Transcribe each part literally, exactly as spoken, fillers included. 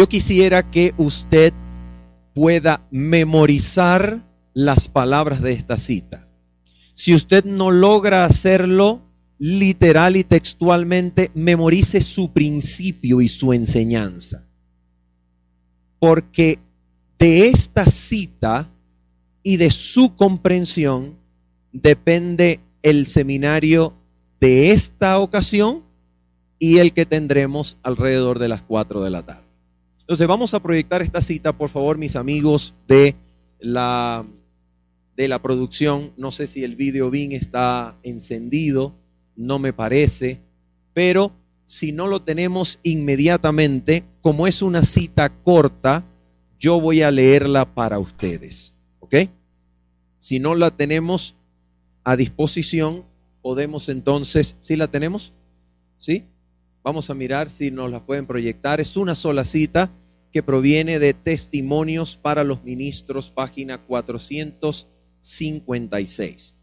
yo quisiera que usted pueda memorizar las palabras de esta cita. Si usted no logra hacerlo literal y textualmente, memorice su principio y su enseñanza. Porque de esta cita y de su comprensión depende el seminario de esta ocasión y el que tendremos alrededor de las cuatro de la tarde. Entonces vamos a proyectar esta cita, por favor, mis amigos de la, de la producción. No sé si el video beam está encendido, no me parece, pero si no lo tenemos inmediatamente, como es una cita corta, yo voy a leerla para ustedes, ¿ok? Si no la tenemos a disposición, podemos entonces, ¿sí la tenemos? ¿Sí? Vamos a mirar si nos la pueden proyectar. Es una sola cita que proviene de Testimonios para los Ministros, página cuatrocientos cincuenta y seis.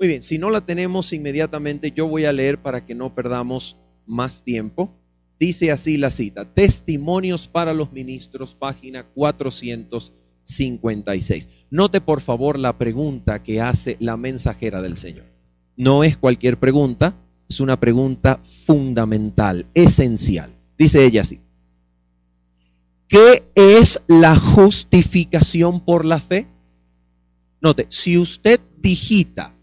Muy bien, si no la tenemos inmediatamente, yo voy a leer para que no perdamos más tiempo. Dice así la cita: Testimonios para los Ministros, página cuatrocientos cincuenta y seis. Note por favor la pregunta que hace la mensajera del Señor. No es cualquier pregunta, es una pregunta fundamental, esencial. Dice ella así: ¿qué es la justificación por la fe? Note, si usted digita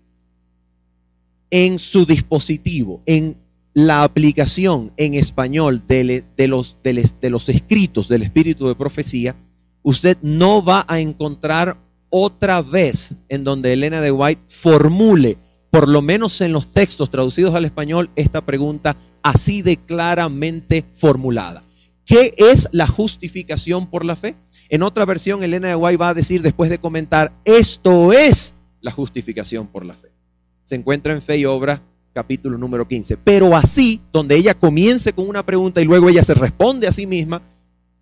en su dispositivo, en la aplicación en español de, de, los, de, de los escritos del Espíritu de Profecía, usted no va a encontrar otra vez en donde Elena G. White formule, por lo menos en los textos traducidos al español, esta pregunta así de claramente formulada. ¿Qué es la justificación por la fe? En otra versión, Elena G. White va a decir, después de comentar, esto es la justificación por la fe. Se encuentra en Fe y Obras, capítulo número quince. Pero así, donde ella comience con una pregunta y luego ella se responde a sí misma,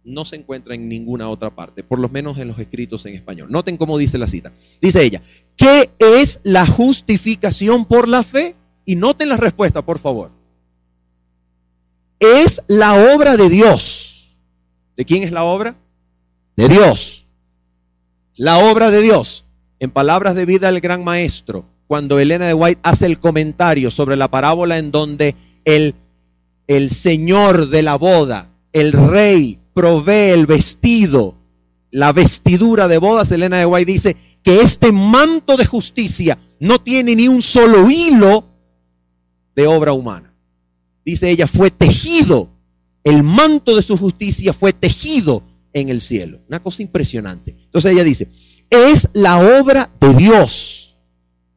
no se encuentra en ninguna otra parte, por lo menos en los escritos en español. Noten cómo dice la cita. Dice ella: ¿qué es la justificación por la fe? Y noten la respuesta, por favor. Es la obra de Dios. ¿De quién es la obra? De Dios. La obra de Dios. En Palabras de Vida del Gran Maestro, cuando Elena G. White hace el comentario sobre la parábola en donde el, el señor de la boda, el rey, provee el vestido, la vestidura de bodas, Elena G. White dice que este manto de justicia no tiene ni un solo hilo de obra humana. Dice ella, fue tejido, el manto de su justicia fue tejido en el cielo. Una cosa impresionante. Entonces ella dice, es la obra de Dios.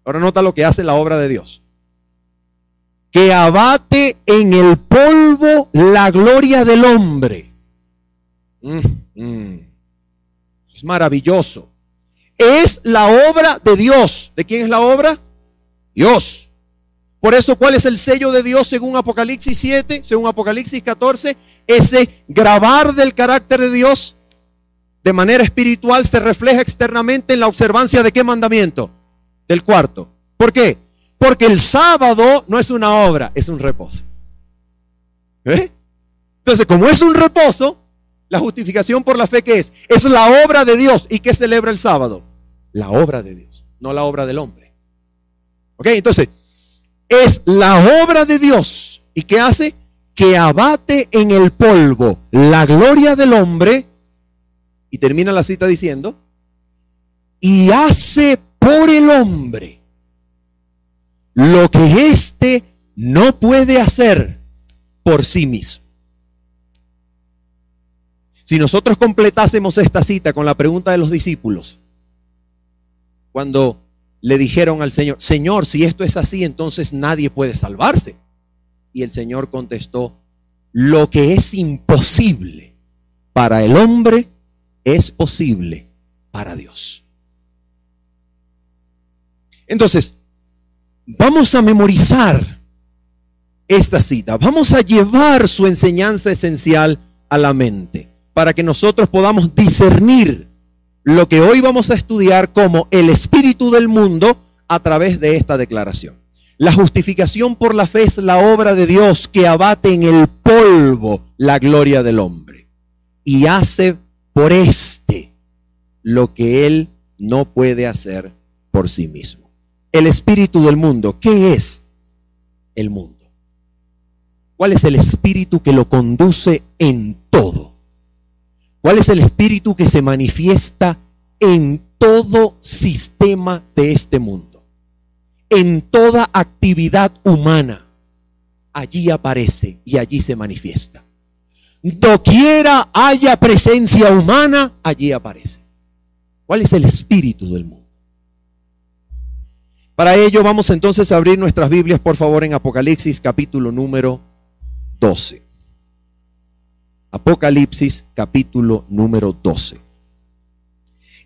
Ahora nota lo que hace la obra de Dios: que abate en el polvo la gloria del hombre. Mm, mm. Es maravilloso. Es la obra de Dios. ¿De quién es la obra? Dios. Por eso, ¿cuál es el sello de Dios según Apocalipsis siete, según Apocalipsis catorce? Ese grabar del carácter de Dios de manera espiritual se refleja externamente en la observancia de ¿qué mandamiento? Del cuarto. ¿Por qué? Porque el sábado no es una obra, es un reposo. ¿Eh? Entonces, como es un reposo, la justificación por la fe, ¿qué es? Es la obra de Dios. ¿Y qué celebra el sábado? La obra de Dios, no la obra del hombre. ¿Ok? Entonces, es la obra de Dios. ¿Y qué hace? Que abate en el polvo la gloria del hombre. Y termina la cita diciendo, y hace por el hombre lo que éste no puede hacer por sí mismo. Si nosotros completásemos esta cita con la pregunta de los discípulos, cuando le dijeron al Señor, Señor, si esto es así, entonces nadie puede salvarse. Y el Señor contestó, lo que es imposible para el hombre es posible para Dios. Entonces, vamos a memorizar esta cita, vamos a llevar su enseñanza esencial a la mente para que nosotros podamos discernir lo que hoy vamos a estudiar como el espíritu del mundo a través de esta declaración. La justificación por la fe es la obra de Dios que abate en el polvo la gloria del hombre. y hace por éste lo que él no puede hacer por sí mismo. El espíritu del mundo, ¿qué es el mundo? ¿Cuál es el espíritu que lo conduce en todo? ¿Cuál es el espíritu que se manifiesta en todo sistema de este mundo? En toda actividad humana, allí aparece y allí se manifiesta. Doquiera haya presencia humana, allí aparece. ¿Cuál es el espíritu del mundo? Para ello vamos entonces a abrir nuestras Biblias, por favor, en Apocalipsis capítulo número doce. Apocalipsis capítulo número doce.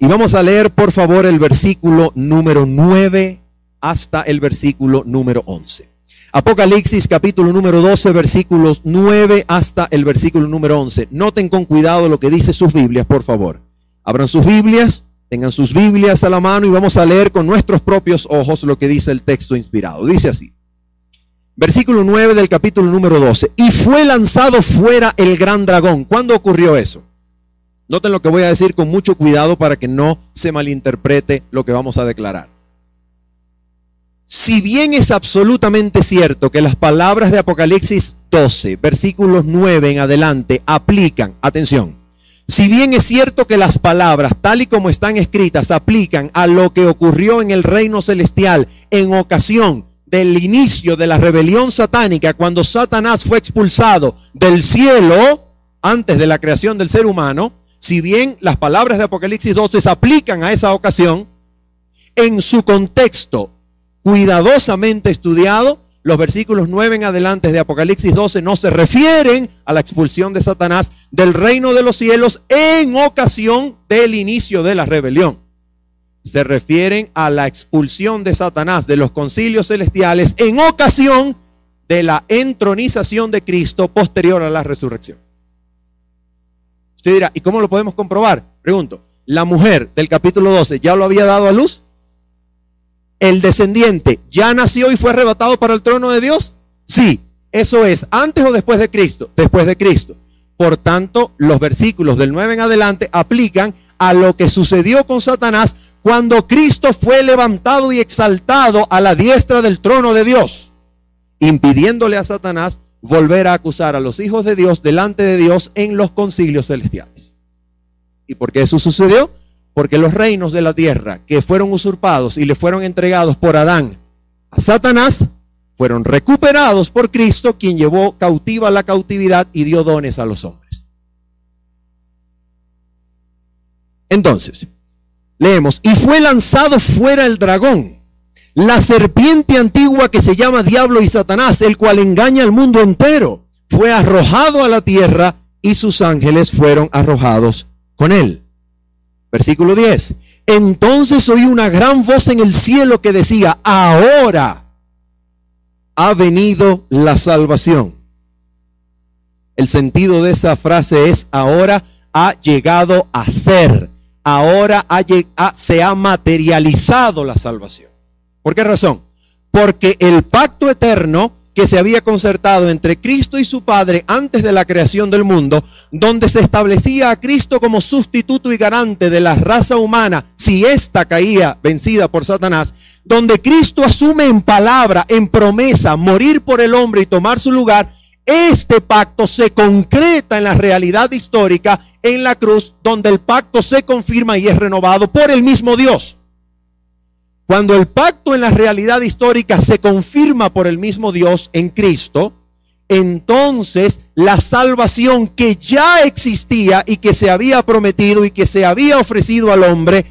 Y vamos a leer, por favor, el versículo número nueve hasta el versículo número once. Apocalipsis capítulo número doce, versículos nueve hasta el versículo número once. Noten con cuidado lo que dice sus Biblias, por favor. Abran sus Biblias, tengan sus Biblias a la mano y vamos a leer con nuestros propios ojos lo que dice el texto inspirado. Dice así, versículo nueve del capítulo número doce. Y fue lanzado fuera el gran dragón. ¿Cuándo ocurrió eso? Noten lo que voy a decir con mucho cuidado para que no se malinterprete lo que vamos a declarar. Si bien es absolutamente cierto que las palabras de Apocalipsis doce, versículos nueve en adelante, aplican, atención, si bien es cierto que las palabras, tal y como están escritas, aplican a lo que ocurrió en el reino celestial en ocasión del inicio de la rebelión satánica, cuando Satanás fue expulsado del cielo antes de la creación del ser humano, si bien las palabras de Apocalipsis doce se aplican a esa ocasión, en su contexto cuidadosamente estudiado, los versículos nueve en adelante de Apocalipsis doce no se refieren a la expulsión de Satanás del reino de los cielos en ocasión del inicio de la rebelión. Se refieren a la expulsión de Satanás de los concilios celestiales en ocasión de la entronización de Cristo posterior a la resurrección. Usted dirá, ¿y cómo lo podemos comprobar? Pregunto, ¿la mujer del capítulo doce ya lo había dado a luz? ¿El descendiente ya nació y fue arrebatado para el trono de Dios? Sí, eso es, ¿antes o después de Cristo? Después de Cristo. Por tanto, los versículos del nueve en adelante aplican a lo que sucedió con Satanás cuando Cristo fue levantado y exaltado a la diestra del trono de Dios, impidiéndole a Satanás volver a acusar a los hijos de Dios delante de Dios en los concilios celestiales. ¿Y por qué eso sucedió? Porque los reinos de la tierra que fueron usurpados y le fueron entregados por Adán a Satanás, fueron recuperados por Cristo, quien llevó cautiva la cautividad y dio dones a los hombres. Entonces, leemos, y fue lanzado fuera el dragón, la serpiente antigua que se llama Diablo y Satanás, el cual engaña al mundo entero, fue arrojado a la tierra y sus ángeles fueron arrojados con él. Versículo diez. Entonces oí una gran voz en el cielo que decía, ahora ha venido la salvación. El sentido de esa frase es, ahora ha llegado a ser, ahora ha lleg- ha, se ha materializado la salvación. ¿Por qué razón? Porque el pacto eterno que se había concertado entre Cristo y su Padre antes de la creación del mundo, donde se establecía a Cristo como sustituto y garante de la raza humana, si ésta caía vencida por Satanás, donde Cristo asume en palabra, en promesa, morir por el hombre y tomar su lugar, este pacto se concreta en la realidad histórica en la cruz, donde el pacto se confirma y es renovado por el mismo Dios. Cuando el pacto en la realidad histórica se confirma por el mismo Dios en Cristo, entonces la salvación que ya existía y que se había prometido y que se había ofrecido al hombre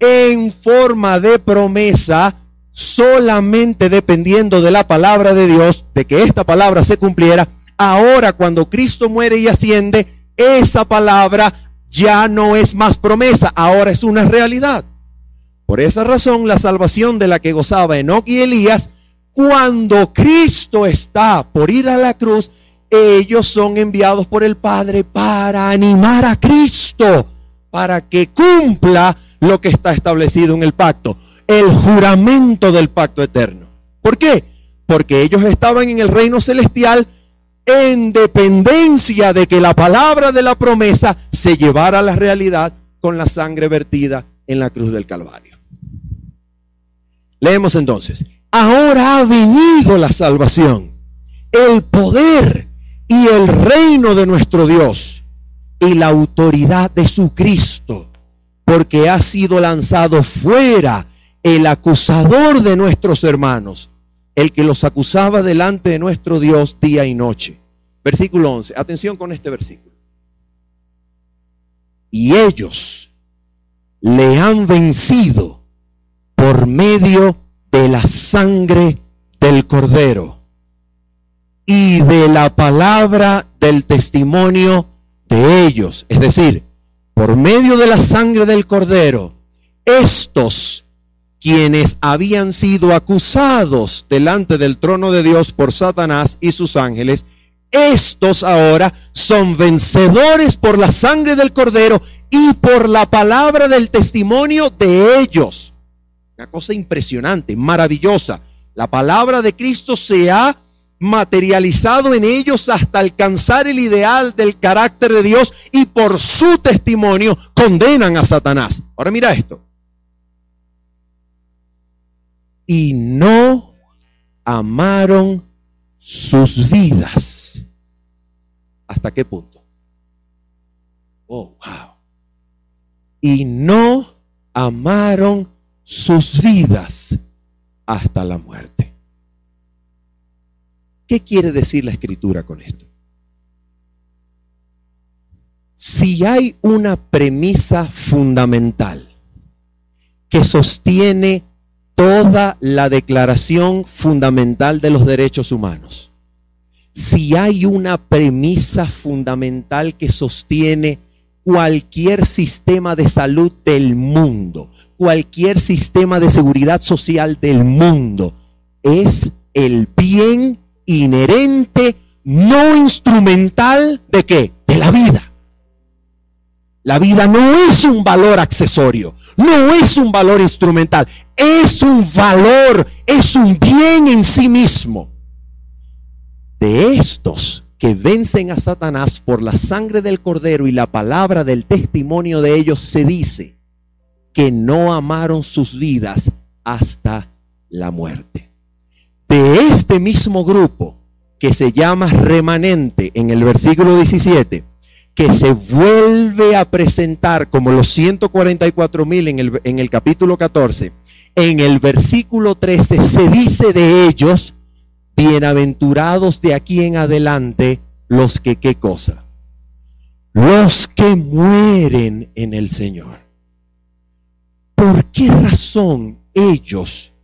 en forma de promesa, solamente dependiendo de la palabra de Dios, de que esta palabra se cumpliera, ahora cuando Cristo muere y asciende, esa palabra ya no es más promesa, ahora es una realidad. Por esa razón, la salvación de la que gozaba Enoch y Elías, cuando Cristo está por ir a la cruz, ellos son enviados por el Padre para animar a Cristo, para que cumpla lo que está establecido en el pacto, el juramento del pacto eterno. ¿Por qué? Porque ellos estaban en el reino celestial en dependencia de que la palabra de la promesa se llevara a la realidad con la sangre vertida en la cruz del Calvario. Leemos entonces: ahora ha venido la salvación, el poder y el reino de nuestro Dios y la autoridad de su Cristo, porque ha sido lanzado fuera el acusador de nuestros hermanos, el que los acusaba delante de nuestro Dios día y noche. Versículo once. Atención con este versículo. Y ellos le han vencido por medio de la sangre del Cordero y de la palabra del testimonio de ellos. Es decir, por medio de la sangre del Cordero, estos quienes habían sido acusados delante del trono de Dios por Satanás y sus ángeles, estos ahora son vencedores por la sangre del Cordero y por la palabra del testimonio de ellos. Una cosa impresionante, maravillosa. La palabra de Cristo se ha materializado en ellos hasta alcanzar el ideal del carácter de Dios, y por su testimonio condenan a Satanás. Ahora mira esto. Y no amaron sus vidas. ¿Hasta qué punto? Oh, wow. Y no amaron sus vidas hasta la muerte. ¿Qué quiere decir la Escritura con esto? Si hay una premisa fundamental que sostiene toda la declaración fundamental de los derechos humanos, si hay una premisa fundamental que sostiene cualquier sistema de salud del mundo, cualquier sistema de seguridad social del mundo, es el bien inherente, no instrumental, ¿de qué? De la vida. La vida no es un valor accesorio, no es un valor instrumental, es un valor, es un bien en sí mismo. De estos que vencen a Satanás por la sangre del Cordero y la palabra del testimonio de ellos, se dice que no amaron sus vidas hasta la muerte. De este mismo grupo que se llama remanente en el versículo diecisiete, que se vuelve a presentar como los ciento cuarenta y cuatro mil en el, en el capítulo catorce, en el versículo trece se dice de ellos: bienaventurados de aquí en adelante los que, ¿qué cosa? Los que mueren en el Señor. ¿Por qué razón ellos,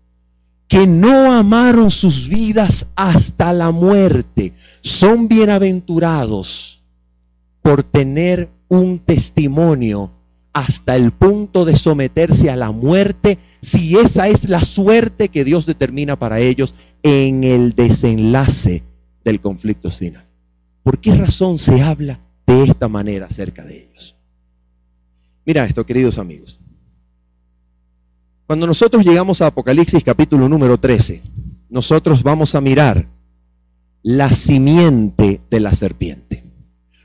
que no amaron sus vidas hasta la muerte, son bienaventurados por tener un testimonio hasta el punto de someterse a la muerte, si esa es la suerte que Dios determina para ellos en el desenlace del conflicto final? ¿Por qué razón se habla de esta manera acerca de ellos? Mira esto, queridos amigos. Cuando nosotros llegamos a Apocalipsis capítulo número trece, nosotros vamos a mirar la simiente de la serpiente.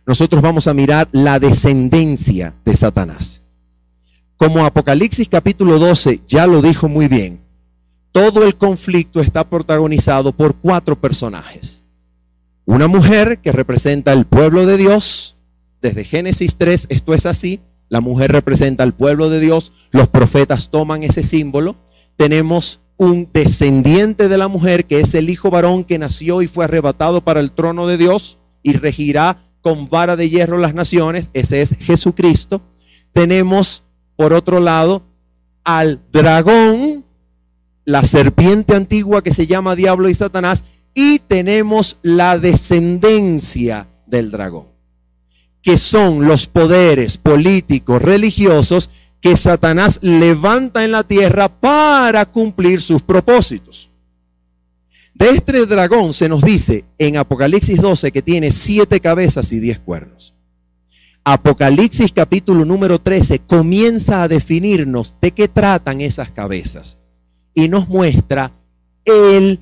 Nosotros vamos a mirar la descendencia de Satanás. Como Apocalipsis capítulo doce ya lo dijo muy bien, todo el conflicto está protagonizado por cuatro personajes. Una mujer que representa el pueblo de Dios. Desde Génesis tres esto es así. La mujer representa al pueblo de Dios, los profetas toman ese símbolo. Tenemos un descendiente de la mujer que es el hijo varón que nació y fue arrebatado para el trono de Dios y regirá con vara de hierro las naciones, ese es Jesucristo. Tenemos por otro lado al dragón, la serpiente antigua que se llama Diablo y Satanás, y tenemos la descendencia del dragón, que son los poderes políticos, religiosos que Satanás levanta en la tierra para cumplir sus propósitos. De este dragón se nos dice en Apocalipsis doce que tiene siete cabezas y diez cuernos. Apocalipsis capítulo número trece comienza a definirnos de qué tratan esas cabezas y nos muestra el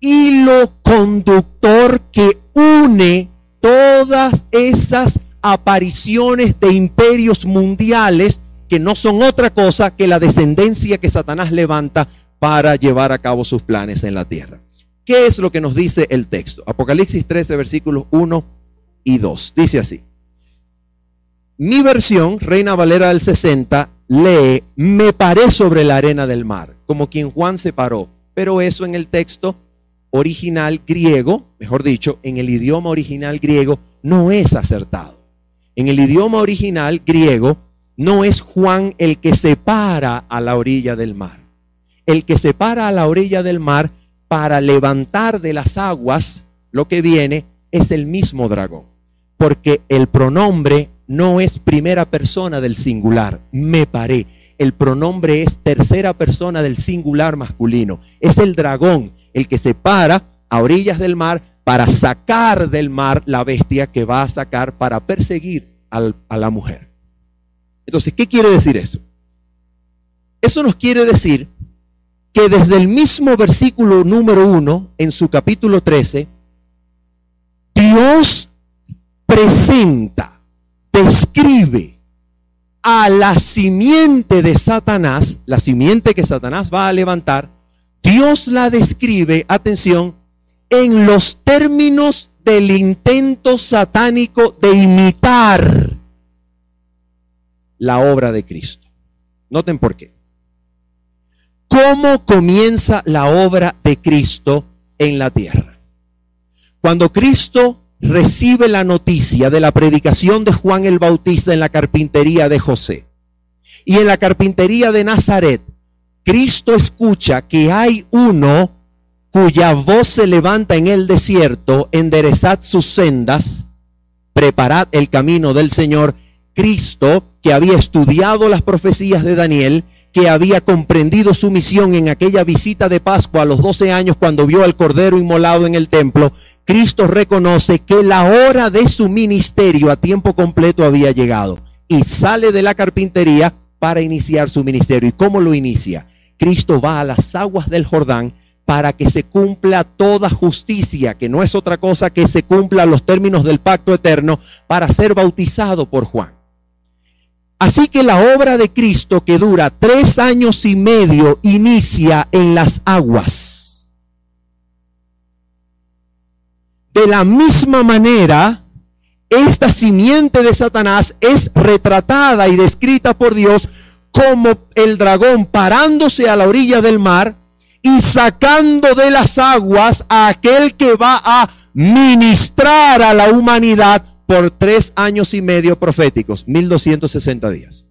hilo conductor que une todas esas apariciones de imperios mundiales que no son otra cosa que la descendencia que Satanás levanta para llevar a cabo sus planes en la tierra. ¿Qué es lo que nos dice el texto? Apocalipsis trece, versículos uno y dos. Dice así. Mi versión, Reina Valera del sesenta, lee, me paré sobre la arena del mar, como quien Juan se paró. Pero eso en el texto original griego, mejor dicho, en el idioma original griego, no es acertado. En el idioma original griego, no es Juan el que se para a la orilla del mar. El que se para a la orilla del mar para levantar de las aguas lo que viene es el mismo dragón. Porque el pronombre no es primera persona del singular, me paré. El pronombre es tercera persona del singular masculino. Es el dragón el que se para a orillas del mar para sacar del mar la bestia que va a sacar para perseguir al, a la mujer. Entonces, ¿qué quiere decir eso? Eso nos quiere decir que desde el mismo versículo número uno, en su capítulo trece, Dios presenta, describe a la simiente de Satanás, la simiente que Satanás va a levantar. Dios la describe, atención, en los términos del intento satánico de imitar la obra de Cristo. Noten por qué. ¿Cómo comienza la obra de Cristo en la tierra? Cuando Cristo recibe la noticia de la predicación de Juan el Bautista en la carpintería de José y en la carpintería de Nazaret, Cristo escucha que hay uno cuya voz se levanta en el desierto, enderezad sus sendas, preparad el camino del Señor. Cristo, que había estudiado las profecías de Daniel, que había comprendido su misión en aquella visita de Pascua a los doce años cuando vio al Cordero inmolado en el templo, Cristo reconoce que la hora de su ministerio a tiempo completo había llegado y sale de la carpintería para iniciar su ministerio. ¿Y cómo lo inicia? Cristo va a las aguas del Jordán para que se cumpla toda justicia, que no es otra cosa que se cumplan los términos del pacto eterno, para ser bautizado por Juan. Así que la obra de Cristo, que dura tres años y medio, inicia en las aguas. De la misma manera, esta simiente de Satanás es retratada y descrita por Dios como el dragón parándose a la orilla del mar y sacando de las aguas a aquel que va a ministrar a la humanidad por tres años y medio proféticos, mil doscientos sesenta días.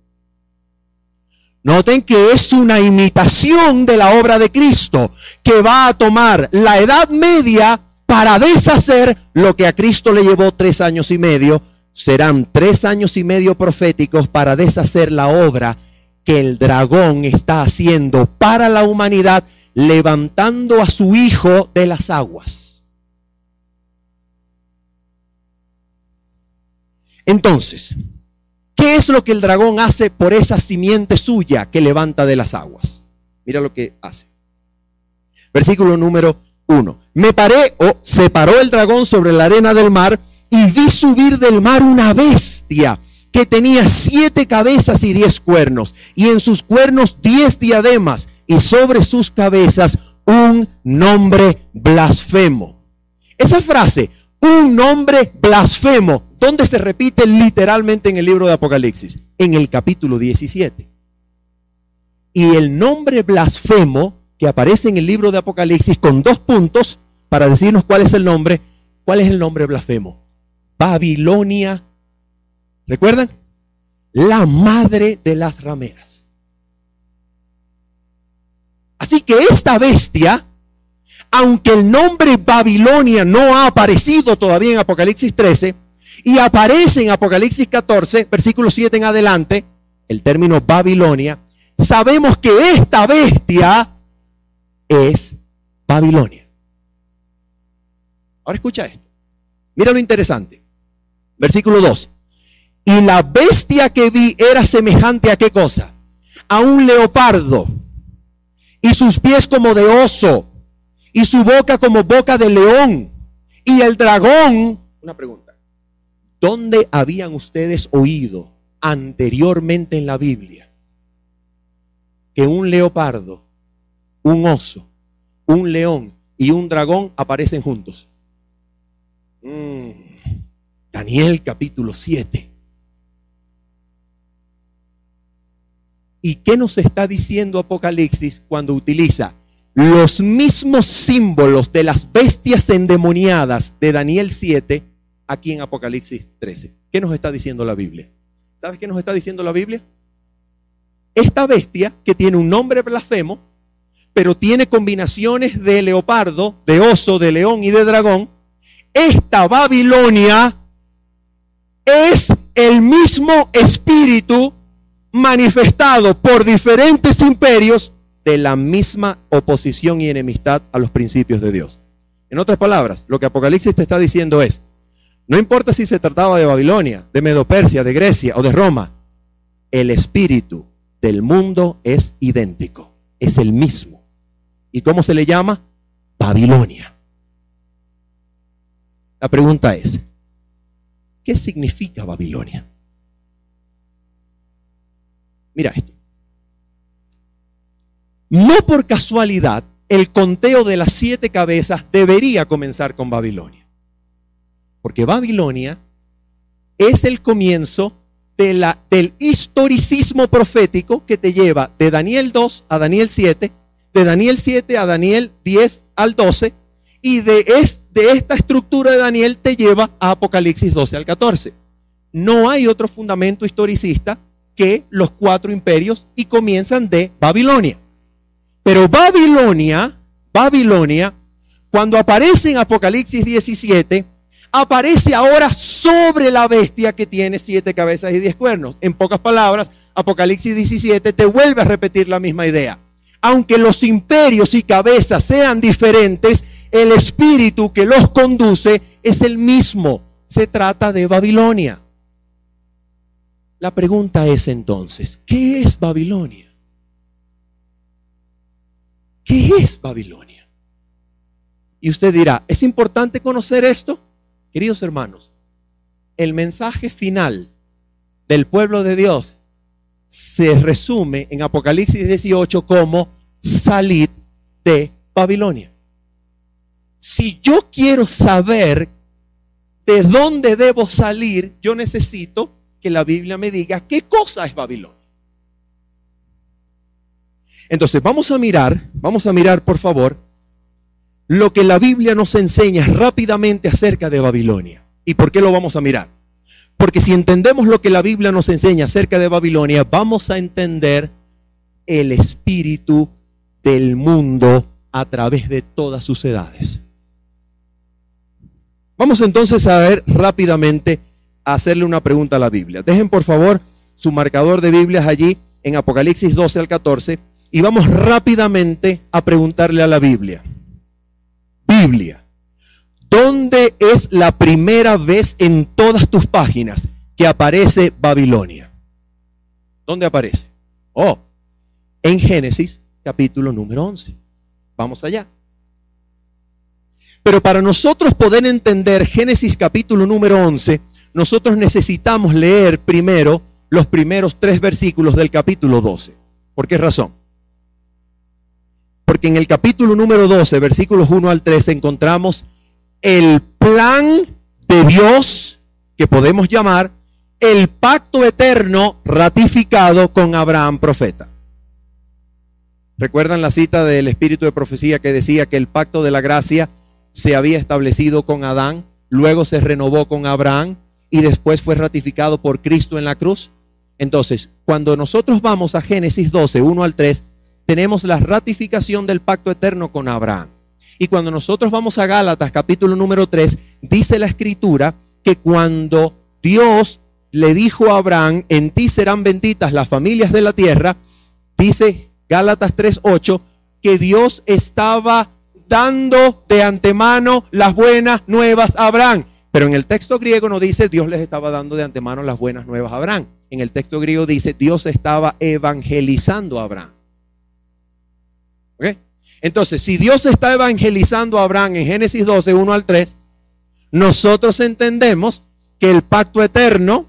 Noten que es una imitación de la obra de Cristo, que va a tomar la Edad Media para deshacer lo que a Cristo le llevó tres años y medio. Serán tres años y medio proféticos para deshacer la obra que el dragón está haciendo para la humanidad, levantando a su hijo de las aguas. Entonces, ¿qué es lo que el dragón hace por esa simiente suya que levanta de las aguas? Mira lo que hace. Versículo número uno. Me paré, o oh, se paró el dragón sobre la arena del mar, y vi subir del mar una bestia que tenía siete cabezas y diez cuernos, y en sus cuernos diez diademas, y sobre sus cabezas un nombre blasfemo. Esa frase, un nombre blasfemo, ¿dónde se repite literalmente en el libro de Apocalipsis? En el capítulo diecisiete. Y el nombre blasfemo que aparece en el libro de Apocalipsis con dos puntos para decirnos cuál es el nombre. ¿Cuál es el nombre blasfemo? Babilonia. ¿Recuerdan? La madre de las rameras. Así que esta bestia, aunque el nombre Babilonia no ha aparecido todavía en Apocalipsis trece, y aparece en Apocalipsis catorce, versículo siete en adelante, el término Babilonia, sabemos que esta bestia es Babilonia. Ahora escucha esto. Mira lo interesante. Versículo dos. Y la bestia que vi era semejante a ¿qué cosa? A un leopardo, y sus pies como de oso, y su boca como boca de león, y el dragón. Una pregunta: ¿dónde habían ustedes oído anteriormente en la Biblia que un leopardo, un oso, un león y un dragón aparecen juntos? Mm. Daniel capítulo siete. ¿Y qué nos está diciendo Apocalipsis cuando utiliza los mismos símbolos de las bestias endemoniadas de Daniel siete aquí en Apocalipsis trece? ¿Qué nos está diciendo la Biblia? ¿Sabes qué nos está diciendo la Biblia? Esta bestia que tiene un nombre blasfemo, pero tiene combinaciones de leopardo, de oso, de león y de dragón, esta Babilonia es el mismo espíritu manifestado por diferentes imperios de la misma oposición y enemistad a los principios de Dios. En otras palabras, lo que Apocalipsis te está diciendo es, no importa si se trataba de Babilonia, de Medopersia, de Grecia o de Roma, el espíritu del mundo es idéntico, es el mismo. ¿Y cómo se le llama? Babilonia. La pregunta es, ¿qué significa Babilonia? Mira esto. No por casualidad el conteo de las siete cabezas debería comenzar con Babilonia. Porque Babilonia es el comienzo de la, del historicismo profético que te lleva de Daniel dos a Daniel siete, de Daniel siete a Daniel diez al doce, y de, es, de esta estructura de Daniel te lleva a Apocalipsis doce al catorce. No hay otro fundamento historicista que los cuatro imperios, y comienzan de Babilonia. Pero Babilonia, Babilonia, cuando aparece en Apocalipsis diecisiete, aparece ahora sobre la bestia que tiene siete cabezas y diez cuernos. En pocas palabras, Apocalipsis diecisiete te vuelve a repetir la misma idea. Aunque los imperios y cabezas sean diferentes, el espíritu que los conduce es el mismo. Se trata de Babilonia. La pregunta es entonces, ¿qué es Babilonia? ¿Qué es Babilonia? Y usted dirá, ¿es importante conocer esto? Queridos hermanos, el mensaje final del pueblo de Dios se resume en Apocalipsis dieciocho como salid de Babilonia. Si yo quiero saber de dónde debo salir, yo necesito que la Biblia me diga qué cosa es Babilonia. Entonces vamos a mirar, vamos a mirar por favor, lo que la Biblia nos enseña rápidamente acerca de Babilonia. ¿Y por qué lo vamos a mirar? Porque si entendemos lo que la Biblia nos enseña acerca de Babilonia, vamos a entender el espíritu del mundo a través de todas sus edades. Vamos entonces a ver rápidamente, hacerle una pregunta a la Biblia. Dejen por favor su marcador de Biblias allí en Apocalipsis doce al catorce y vamos rápidamente a preguntarle a la Biblia. Biblia, ¿dónde es la primera vez en todas tus páginas que aparece Babilonia? ¿Dónde aparece? Oh, en Génesis capítulo número once. Vamos allá. Pero para nosotros poder entender Génesis capítulo número once, nosotros necesitamos leer primero los primeros tres versículos del capítulo doce. ¿Por qué razón? Porque en el capítulo número doce, versículos uno al trece, encontramos el plan de Dios, que podemos llamar el pacto eterno ratificado con Abraham profeta. ¿Recuerdan la cita del espíritu de profecía que decía que el pacto de la gracia se había establecido con Adán, luego se renovó con Abraham, y después fue ratificado por Cristo en la cruz? Entonces, cuando nosotros vamos a Génesis doce, uno al tres, tenemos la ratificación del pacto eterno con Abraham. Y cuando nosotros vamos a Gálatas, capítulo número tres, dice la Escritura que cuando Dios le dijo a Abraham, en ti serán benditas las familias de la tierra, dice Gálatas tres ocho, que Dios estaba dando de antemano las buenas nuevas a Abraham. Pero en el texto griego no dice Dios les estaba dando de antemano las buenas nuevas a Abraham. En el texto griego dice Dios estaba evangelizando a Abraham. ¿Okay? Entonces, si Dios está evangelizando a Abraham en Génesis doce, uno al tres, nosotros entendemos que el pacto eterno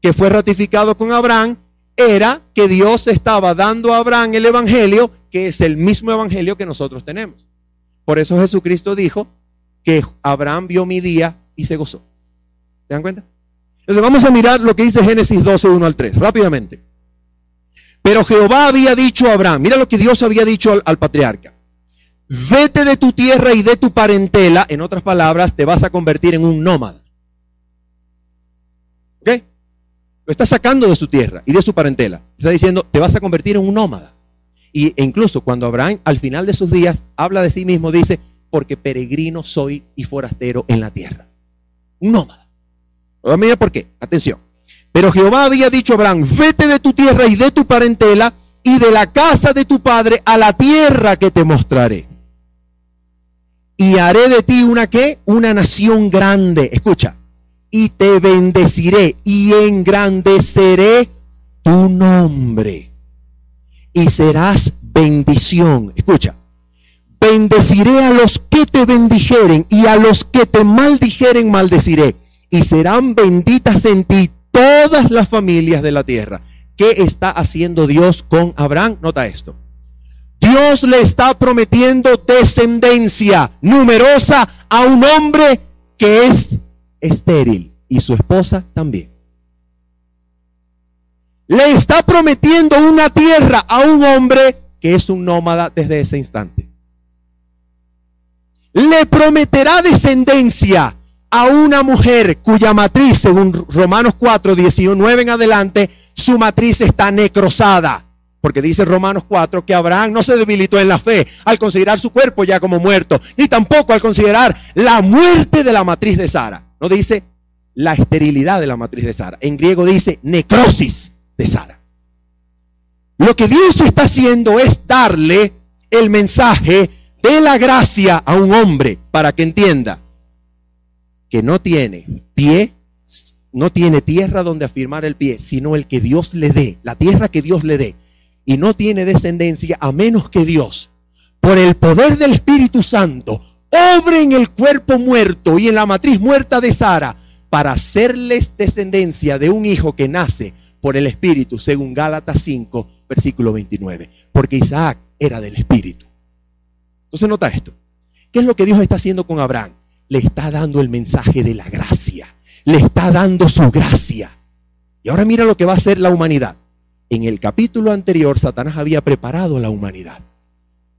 que fue ratificado con Abraham era que Dios estaba dando a Abraham el evangelio, que es el mismo evangelio que nosotros tenemos. Por eso Jesucristo dijo que Abraham vio mi día y se gozó. ¿Se dan cuenta? Entonces vamos a mirar lo que dice Génesis doce, uno al tres, rápidamente. Pero Jehová había dicho a Abraham, mira lo que Dios había dicho al, al patriarca. Vete de tu tierra y de tu parentela, en otras palabras, te vas a convertir en un nómada. ¿Ok? Lo está sacando de su tierra y de su parentela. Está diciendo, te vas a convertir en un nómada. Y, e incluso cuando Abraham, al final de sus días, habla de sí mismo, dice, porque peregrino soy y forastero en la tierra. Un nómada. Ahora mira por qué, atención. Pero Jehová había dicho a Abraham, vete de tu tierra y de tu parentela y de la casa de tu padre a la tierra que te mostraré. Y haré de ti una ¿qué? Una nación grande. Escucha. Y te bendeciré y engrandeceré tu nombre. Y serás bendición. Escucha. Bendeciré a los que te bendijeren y a los que te maldijeren maldeciré. Y serán benditas en ti todas las familias de la tierra. ¿Qué está haciendo Dios con Abraham? Nota esto. Dios le está prometiendo descendencia numerosa a un hombre que es estéril y su esposa también. Le está prometiendo una tierra a un hombre que es un nómada desde ese instante. Le prometerá descendencia a una mujer cuya matriz, según Romanos cuatro, diecinueve en adelante, su matriz está necrosada. Porque dice Romanos cuatro que Abraham no se debilitó en la fe al considerar su cuerpo ya como muerto, ni tampoco al considerar la muerte de la matriz de Sara. No dice la esterilidad de la matriz de Sara. En griego dice necrosis de Sara. Lo que Dios está haciendo es darle el mensaje de la gracia a un hombre para que entienda que no tiene pie, no tiene tierra donde afirmar el pie, sino el que Dios le dé, la tierra que Dios le dé. Y no tiene descendencia a menos que Dios, por el poder del Espíritu Santo, obre en el cuerpo muerto y en la matriz muerta de Sara para hacerles descendencia de un hijo que nace por el Espíritu, según Gálatas cinco, versículo veintinueve. Porque Isaac era del Espíritu. Entonces nota esto. ¿Qué es lo que Dios está haciendo con Abraham? Le está dando el mensaje de la gracia. Le está dando su gracia. Y ahora mira lo que va a hacer la humanidad. En el capítulo anterior, Satanás había preparado a la humanidad.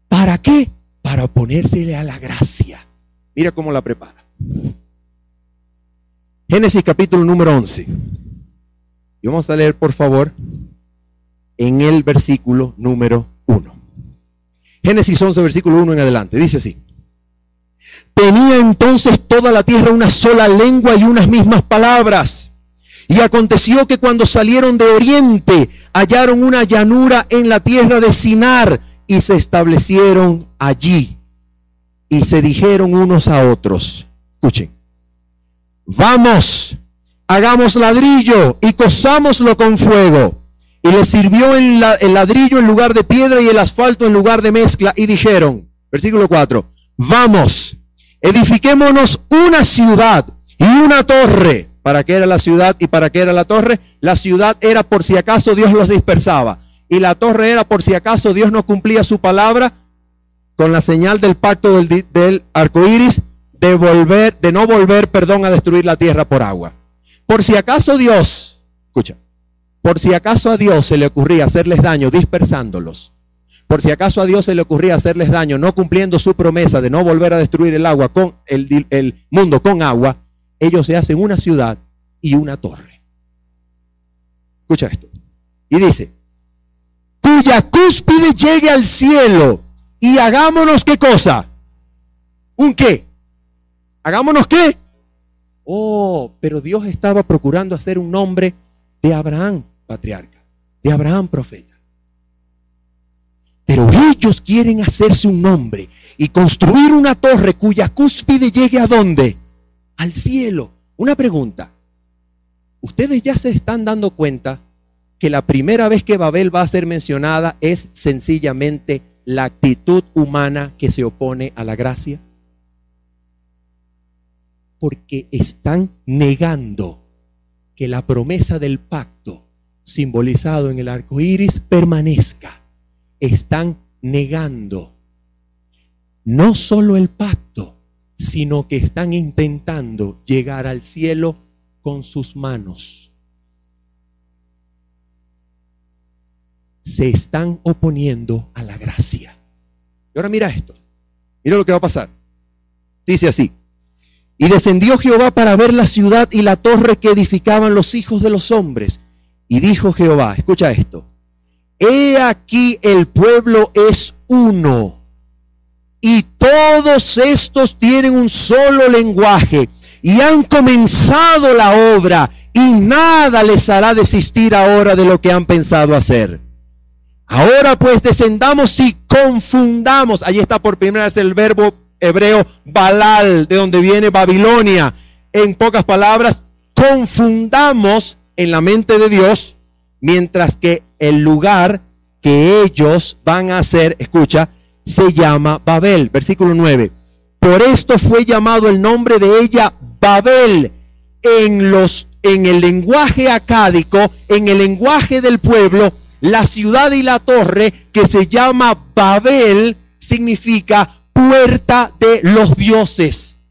¿Para qué? Para oponérsele a la gracia. Mira cómo la prepara. Génesis capítulo número once. Y vamos a leer, por favor, en el versículo número uno. Génesis once, versículo uno en adelante. Dice así. Tenía entonces toda la tierra una sola lengua y unas mismas palabras. Y aconteció que cuando salieron de oriente, hallaron una llanura en la tierra de Sinar y se establecieron allí. Y se dijeron unos a otros, escuchen, vamos, hagamos ladrillo y cozámoslo con fuego. Y les sirvió el ladrillo en lugar de piedra y el asfalto en lugar de mezcla. Y dijeron, versículo cuatro, vamos, edifiquémonos una ciudad y una torre. ¿Para qué era la ciudad y para qué era la torre? La ciudad era por si acaso Dios los dispersaba. Y la torre era por si acaso Dios no cumplía su palabra con la señal del pacto del, del arco iris de, volver, de no volver perdón, a destruir la tierra por agua. Por si acaso Dios, escucha, por si acaso a Dios se le ocurría hacerles daño dispersándolos. Por si acaso a Dios se le ocurría hacerles daño no cumpliendo su promesa de no volver a destruir el, agua con, el, el mundo con agua. Ellos se hacen una ciudad y una torre. Escucha esto. Y dice, cuya cúspide llegue al cielo y hagámonos ¿qué cosa? ¿Un qué? ¿Hagámonos qué? Oh, pero Dios estaba procurando hacer un nombre de Abraham, patriarca, de Abraham, profeta. Pero ellos quieren hacerse un nombre y construir una torre cuya cúspide llegue ¿a dónde? Al cielo. Una pregunta. ¿Ustedes ya se están dando cuenta que la primera vez que Babel va a ser mencionada es sencillamente la actitud humana que se opone a la gracia? Porque están negando que la promesa del pacto simbolizado en el arco iris permanezca. Están negando no solo el pacto, sino que están intentando llegar al cielo con sus manos. Se están oponiendo a la gracia. Y ahora mira esto. Mira lo que va a pasar. Dice así: y descendió Jehová para ver la ciudad y la torre que edificaban los hijos de los hombres. Y dijo Jehová, escucha esto: he aquí el pueblo es uno, y todos estos tienen un solo lenguaje, y han comenzado la obra, y nada les hará desistir ahora de lo que han pensado hacer. Ahora pues descendamos y confundamos. Allí está por primera vez el verbo hebreo balal, de donde viene Babilonia. En pocas palabras, confundamos en la mente de Dios, mientras que el lugar que ellos van a hacer, escucha, se llama Babel. Versículo nueve. Por esto fue llamado el nombre de ella Babel, en los, en el lenguaje acádico, en el lenguaje del pueblo. La ciudad y la torre que se llama Babel significa puerta de los dioses.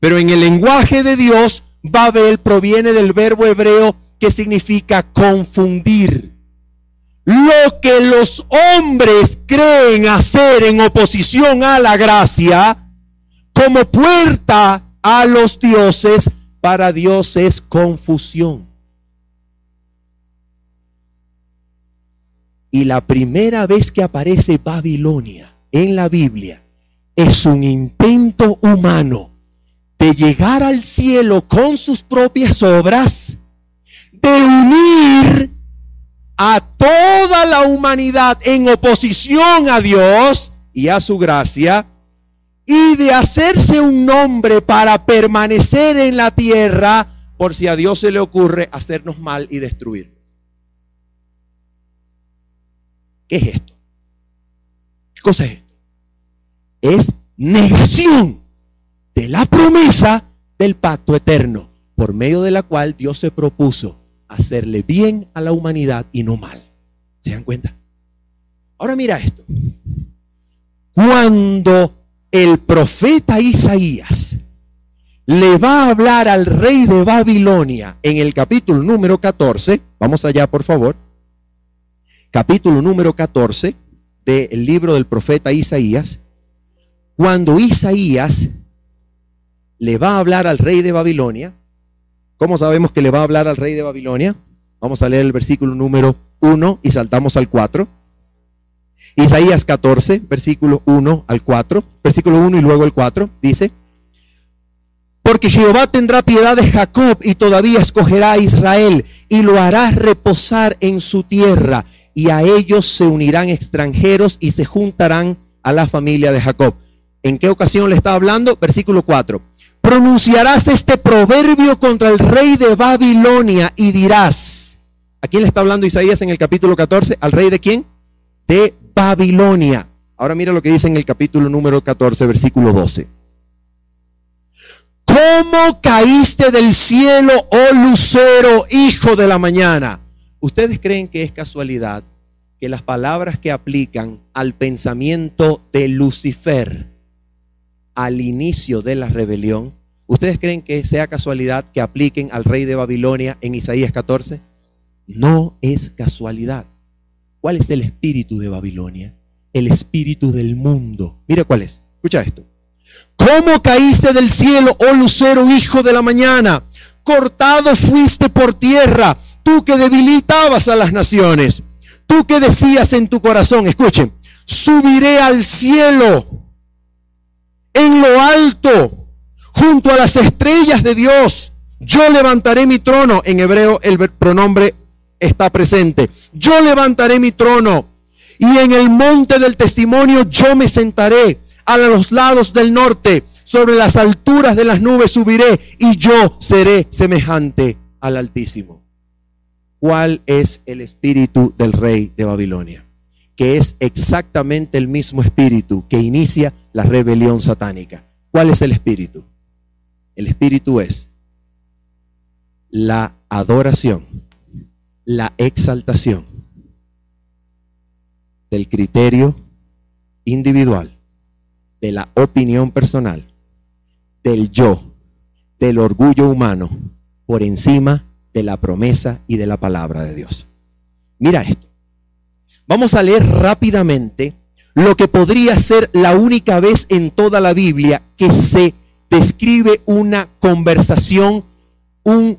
Pero en el lenguaje de Dios, Babel proviene del verbo hebreo que significa confundir. Lo que los hombres creen hacer en oposición a la gracia, como puerta a los dioses, para Dios es confusión. Y la primera vez que aparece Babilonia en la Biblia es un intento humano de llegar al cielo con sus propias obras, de unir a toda la humanidad en oposición a Dios y a su gracia, y de hacerse un nombre para permanecer en la tierra, por si a Dios se le ocurre hacernos mal y destruir. ¿Qué es esto? ¿Qué cosa es esto? Es negación de la promesa del pacto eterno, por medio de la cual Dios se propuso hacerle bien a la humanidad y no mal. ¿Se dan cuenta? Ahora mira esto. Cuando el profeta Isaías le va a hablar al rey de Babilonia en el capítulo número catorce, vamos allá por favor. Capítulo número catorce del libro del profeta Isaías. Cuando Isaías le va a hablar al rey de Babilonia, ¿cómo sabemos que le va a hablar al rey de Babilonia? Vamos a leer el versículo número uno y saltamos al cuatro. Isaías catorce, versículo uno al cuatro, versículo uno y luego el cuatro, dice: porque Jehová tendrá piedad de Jacob y todavía escogerá a Israel, y lo hará reposar en su tierra, y a ellos se unirán extranjeros y se juntarán a la familia de Jacob. ¿En qué ocasión le está hablando? Versículo cuatro. Pronunciarás este proverbio contra el rey de Babilonia y dirás. ¿A quién le está hablando Isaías en el capítulo catorce? ¿Al rey de quién? De Babilonia. Ahora mira lo que dice en el capítulo número catorce, versículo doce. ¿Cómo caíste del cielo, oh lucero, hijo de la mañana? ¿Ustedes creen que es casualidad que las palabras que aplican al pensamiento de Lucifer al inicio de la rebelión, ¿ustedes creen que sea casualidad que apliquen al rey de Babilonia en Isaías catorce? No es casualidad. ¿Cuál es el espíritu de Babilonia? El espíritu del mundo. Mira cuál es. Escucha esto. ¿Cómo caíste del cielo, oh lucero, hijo de la mañana? Cortado fuiste por tierra. Tú que debilitabas a las naciones, tú que decías en tu corazón, escuchen, subiré al cielo, en lo alto, junto a las estrellas de Dios, yo levantaré mi trono. En hebreo el pronombre está presente. Yo levantaré mi trono, y en el monte del testimonio yo me sentaré, a los lados del norte, sobre las alturas de las nubes subiré, y yo seré semejante al Altísimo. ¿Cuál es el espíritu del rey de Babilonia? que es exactamente el mismo espíritu que inicia la rebelión satánica. ¿Cuál es el espíritu? El espíritu es la adoración, la exaltación del criterio individual, de la opinión personal, del yo, del orgullo humano, por encima de la promesa y de la palabra de Dios. Mira esto. Vamos a leer rápidamente lo que podría ser la única vez en toda la Biblia que se describe una conversación, un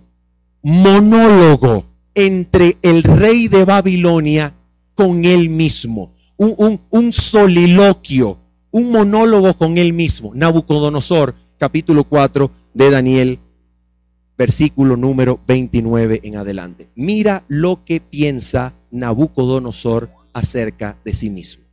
monólogo entre el rey de Babilonia con él mismo. Un, un, un soliloquio, un monólogo con él mismo. Nabucodonosor, capítulo cuatro de Daniel, versículo número veintinueve en adelante. Mira lo que piensa Nabucodonosor acerca de sí mismo.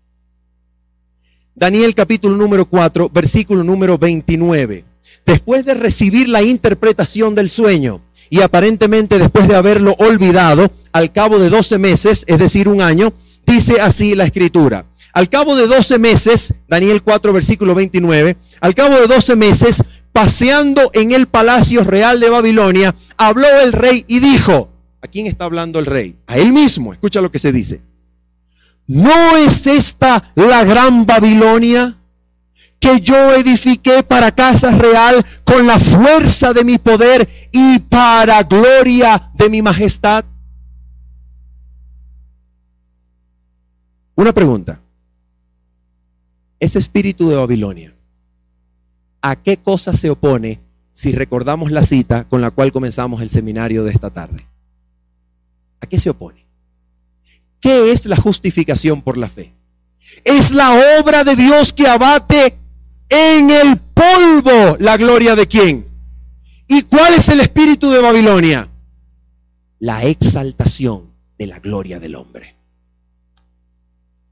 Daniel capítulo número cuatro, versículo número veintinueve. Después de recibir la interpretación del sueño y aparentemente después de haberlo olvidado, al cabo de doce meses, es decir, un año, dice así la escritura. Al cabo de doce meses, Daniel cuatro, versículo veintinueve, al cabo de doce meses, paseando en el palacio real de Babilonia, habló el rey y dijo, ¿a quién está hablando el rey? A él mismo, escucha lo que se dice. ¿No es esta la gran Babilonia que yo edifiqué para casa real con la fuerza de mi poder y para gloria de mi majestad? Una pregunta. Ese espíritu de Babilonia, ¿a qué cosa se opone si recordamos la cita con la cual comenzamos el seminario de esta tarde? ¿A qué se opone? ¿Qué es la justificación por la fe? Es la obra de Dios que abate en el polvo la gloria de quién. ¿Y cuál es el espíritu de Babilonia? La exaltación de la gloria del hombre.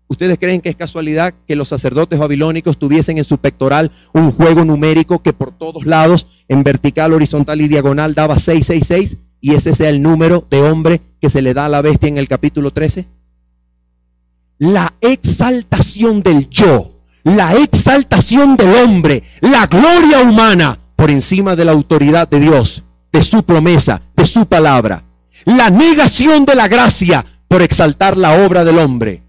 ¿Ustedes creen que es casualidad que los sacerdotes babilónicos tuviesen en su pectoral un juego numérico que por todos lados, en vertical, horizontal y diagonal, daba seiscientos sesenta y seis y ese sea el número de hombre que se le da a la bestia en el capítulo trece? La exaltación del yo, la exaltación del hombre, la gloria humana por encima de la autoridad de Dios, de su promesa, de su palabra. La negación de la gracia por exaltar la obra del hombre.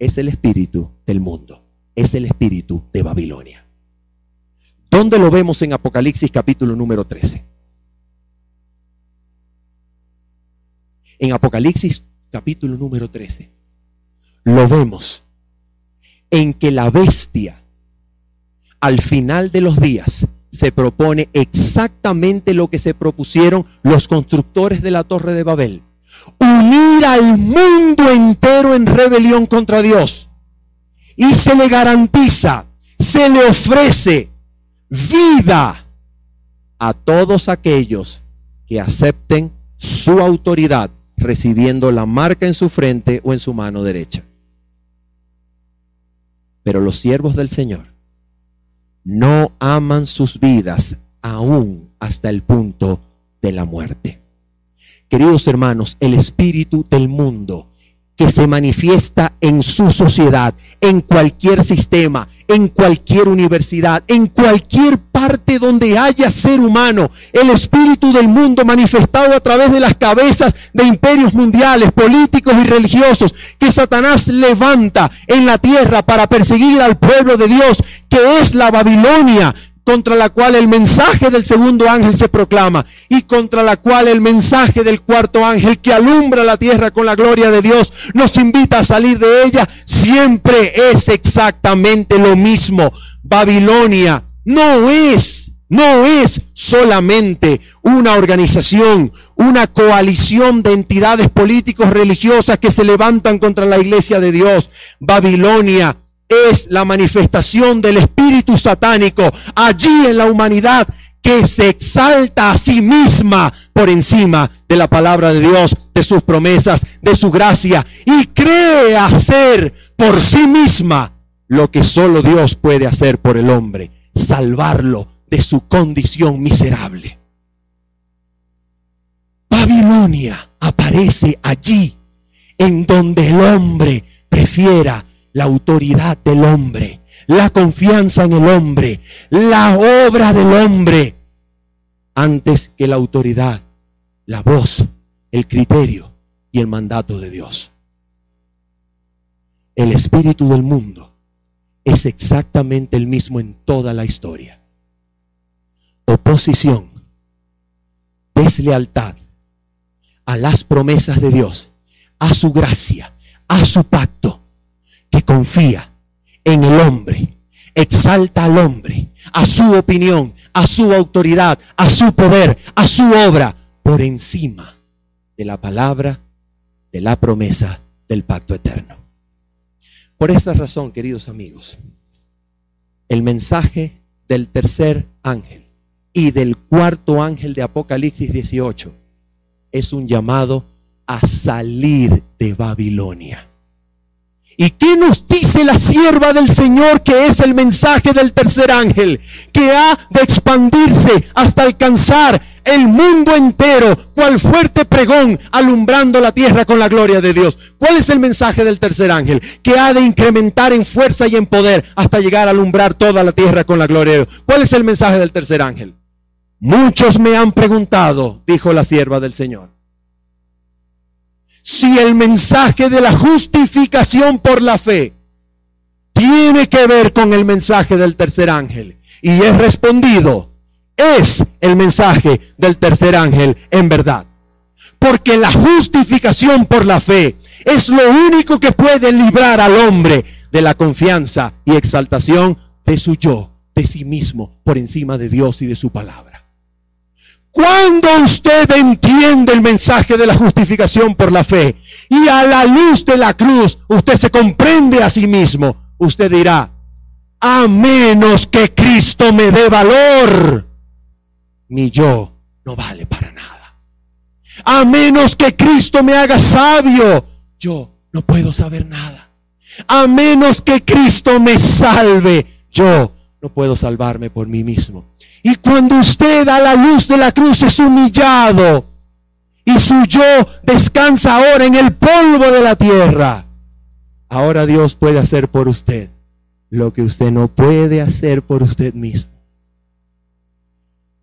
Es el espíritu del mundo, es el espíritu de Babilonia. ¿Dónde lo vemos en Apocalipsis capítulo número trece? En Apocalipsis capítulo número trece lo vemos en que la bestia al final de los días se propone exactamente lo que se propusieron los constructores de la Torre de Babel: unir al mundo entero en rebelión contra Dios. Y se le garantiza, se le ofrece vida a todos aquellos que acepten su autoridad, recibiendo la marca en su frente o en su mano derecha. Pero los siervos del Señor no aman sus vidas aún hasta el punto de la muerte. Queridos hermanos, el espíritu del mundo que se manifiesta en su sociedad, en cualquier sistema, en cualquier universidad, en cualquier parte donde haya ser humano, el espíritu del mundo manifestado a través de las cabezas de imperios mundiales, políticos y religiosos, que Satanás levanta en la tierra para perseguir al pueblo de Dios, que es la Babilonia, contra la cual el mensaje del segundo ángel se proclama y contra la cual el mensaje del cuarto ángel, que alumbra la tierra con la gloria de Dios, nos invita a salir de ella. Siempre es exactamente lo mismo. Babilonia no es, no es solamente una organización, una coalición de entidades políticos religiosas que se levantan contra la iglesia de Dios. Babilonia es la manifestación del espíritu satánico allí en la humanidad, que se exalta a sí misma por encima de la palabra de Dios, de sus promesas, de su gracia, y cree hacer por sí misma lo que solo Dios puede hacer por el hombre: salvarlo de su condición miserable. Babilonia aparece allí en donde el hombre prefiere refiera la autoridad del hombre, la confianza en el hombre, la obra del hombre, antes que la autoridad, la voz, el criterio y el mandato de Dios. El espíritu del mundo es exactamente el mismo en toda la historia. Oposición, deslealtad a las promesas de Dios, a su gracia, a su pacto, que confía en el hombre, exalta al hombre, a su opinión, a su autoridad, a su poder, a su obra, por encima de la palabra, de la promesa, del pacto eterno. Por esta razón, queridos amigos, el mensaje del tercer ángel y del cuarto ángel de Apocalipsis dieciocho es un llamado a salir de Babilonia. ¿Y qué nos dice la sierva del Señor que es el mensaje del tercer ángel? Que ha de expandirse hasta alcanzar el mundo entero, cual fuerte pregón alumbrando la tierra con la gloria de Dios. ¿Cuál es el mensaje del tercer ángel? Que ha de incrementar en fuerza y en poder hasta llegar a alumbrar toda la tierra con la gloria de Dios. ¿Cuál es el mensaje del tercer ángel? Muchos me han preguntado, dijo la sierva del Señor, si el mensaje de la justificación por la fe tiene que ver con el mensaje del tercer ángel. Y he respondido, es el mensaje del tercer ángel en verdad. Porque la justificación por la fe es lo único que puede librar al hombre de la confianza y exaltación de su yo, de sí mismo, por encima de Dios y de su palabra. Cuando usted entiende el mensaje de la justificación por la fe y a la luz de la cruz usted se comprende a sí mismo, usted dirá, a menos que Cristo me dé valor, mi yo no vale para nada. A menos que Cristo me haga sabio, yo no puedo saber nada. A menos que Cristo me salve, yo no puedo salvarme por mí mismo. Y cuando usted a la luz de la cruz es humillado y su yo descansa ahora en el polvo de la tierra, ahora Dios puede hacer por usted lo que usted no puede hacer por usted mismo.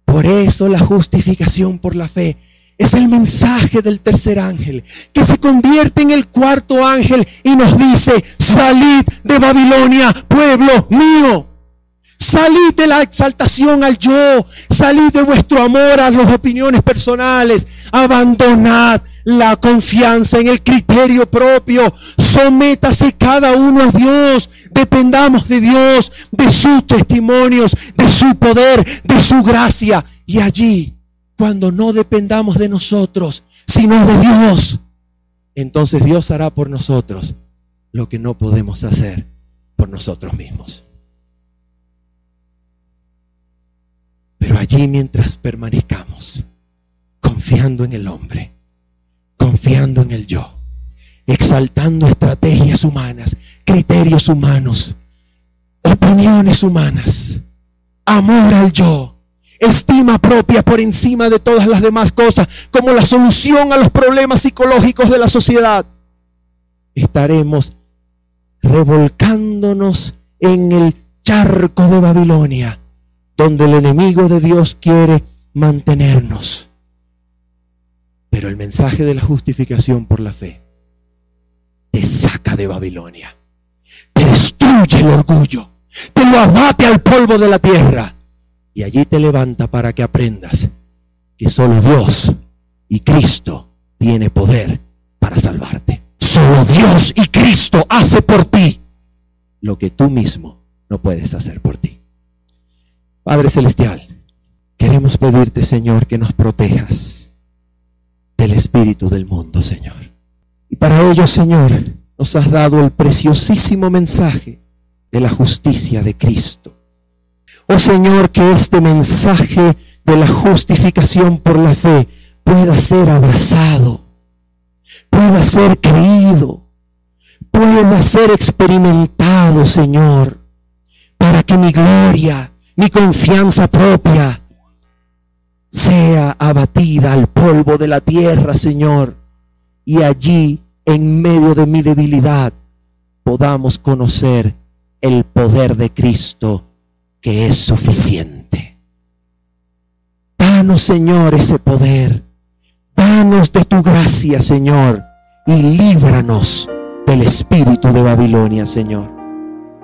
Por eso la justificación por la fe es el mensaje del tercer ángel, que se convierte en el cuarto ángel y nos dice, salid de Babilonia, pueblo mío. Salid de la exaltación al yo, salid de vuestro amor a las opiniones personales, abandonad la confianza en el criterio propio, sométase cada uno a Dios, dependamos de Dios, de sus testimonios, de su poder, de su gracia. Y allí, cuando no dependamos de nosotros, sino de Dios, entonces Dios hará por nosotros lo que no podemos hacer por nosotros mismos. Pero allí mientras permanezcamos, confiando en el hombre, confiando en el yo, exaltando estrategias humanas, criterios humanos, opiniones humanas, amor al yo, estima propia por encima de todas las demás cosas, como la solución a los problemas psicológicos de la sociedad, estaremos revolcándonos en el charco de Babilonia, donde el enemigo de Dios quiere mantenernos. Pero el mensaje de la justificación por la fe te saca de Babilonia, te destruye el orgullo, te lo abate al polvo de la tierra y allí te levanta para que aprendas que solo Dios y Cristo tiene poder para salvarte. Solo Dios y Cristo hace por ti lo que tú mismo no puedes hacer por ti. Padre Celestial, queremos pedirte, Señor, que nos protejas del espíritu del mundo, Señor. Y para ello, Señor, nos has dado el preciosísimo mensaje de la justicia de Cristo. Oh, Señor, que este mensaje de la justificación por la fe pueda ser abrazado, pueda ser creído, pueda ser experimentado, Señor, para que mi gloria, mi confianza propia sea abatida al polvo de la tierra, Señor. Y allí, en medio de mi debilidad, podamos conocer el poder de Cristo, que es suficiente. Danos, Señor, ese poder. Danos de tu gracia, Señor, y líbranos del espíritu de Babilonia, Señor.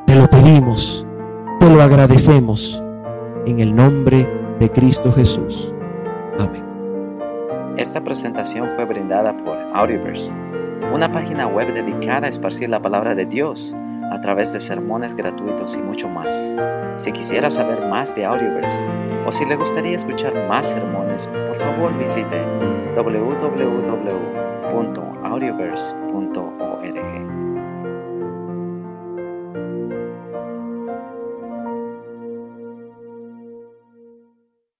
Te lo pedimos, te lo agradecemos, en el nombre de Cristo Jesús. Amén. Esta presentación fue brindada por Audioverse, una página web dedicada a esparcir la palabra de Dios a través de sermones gratuitos y mucho más. Si quisiera saber más de Audioverse o si le gustaría escuchar más sermones, por favor visite doble u doble u doble u punto audioverse punto org.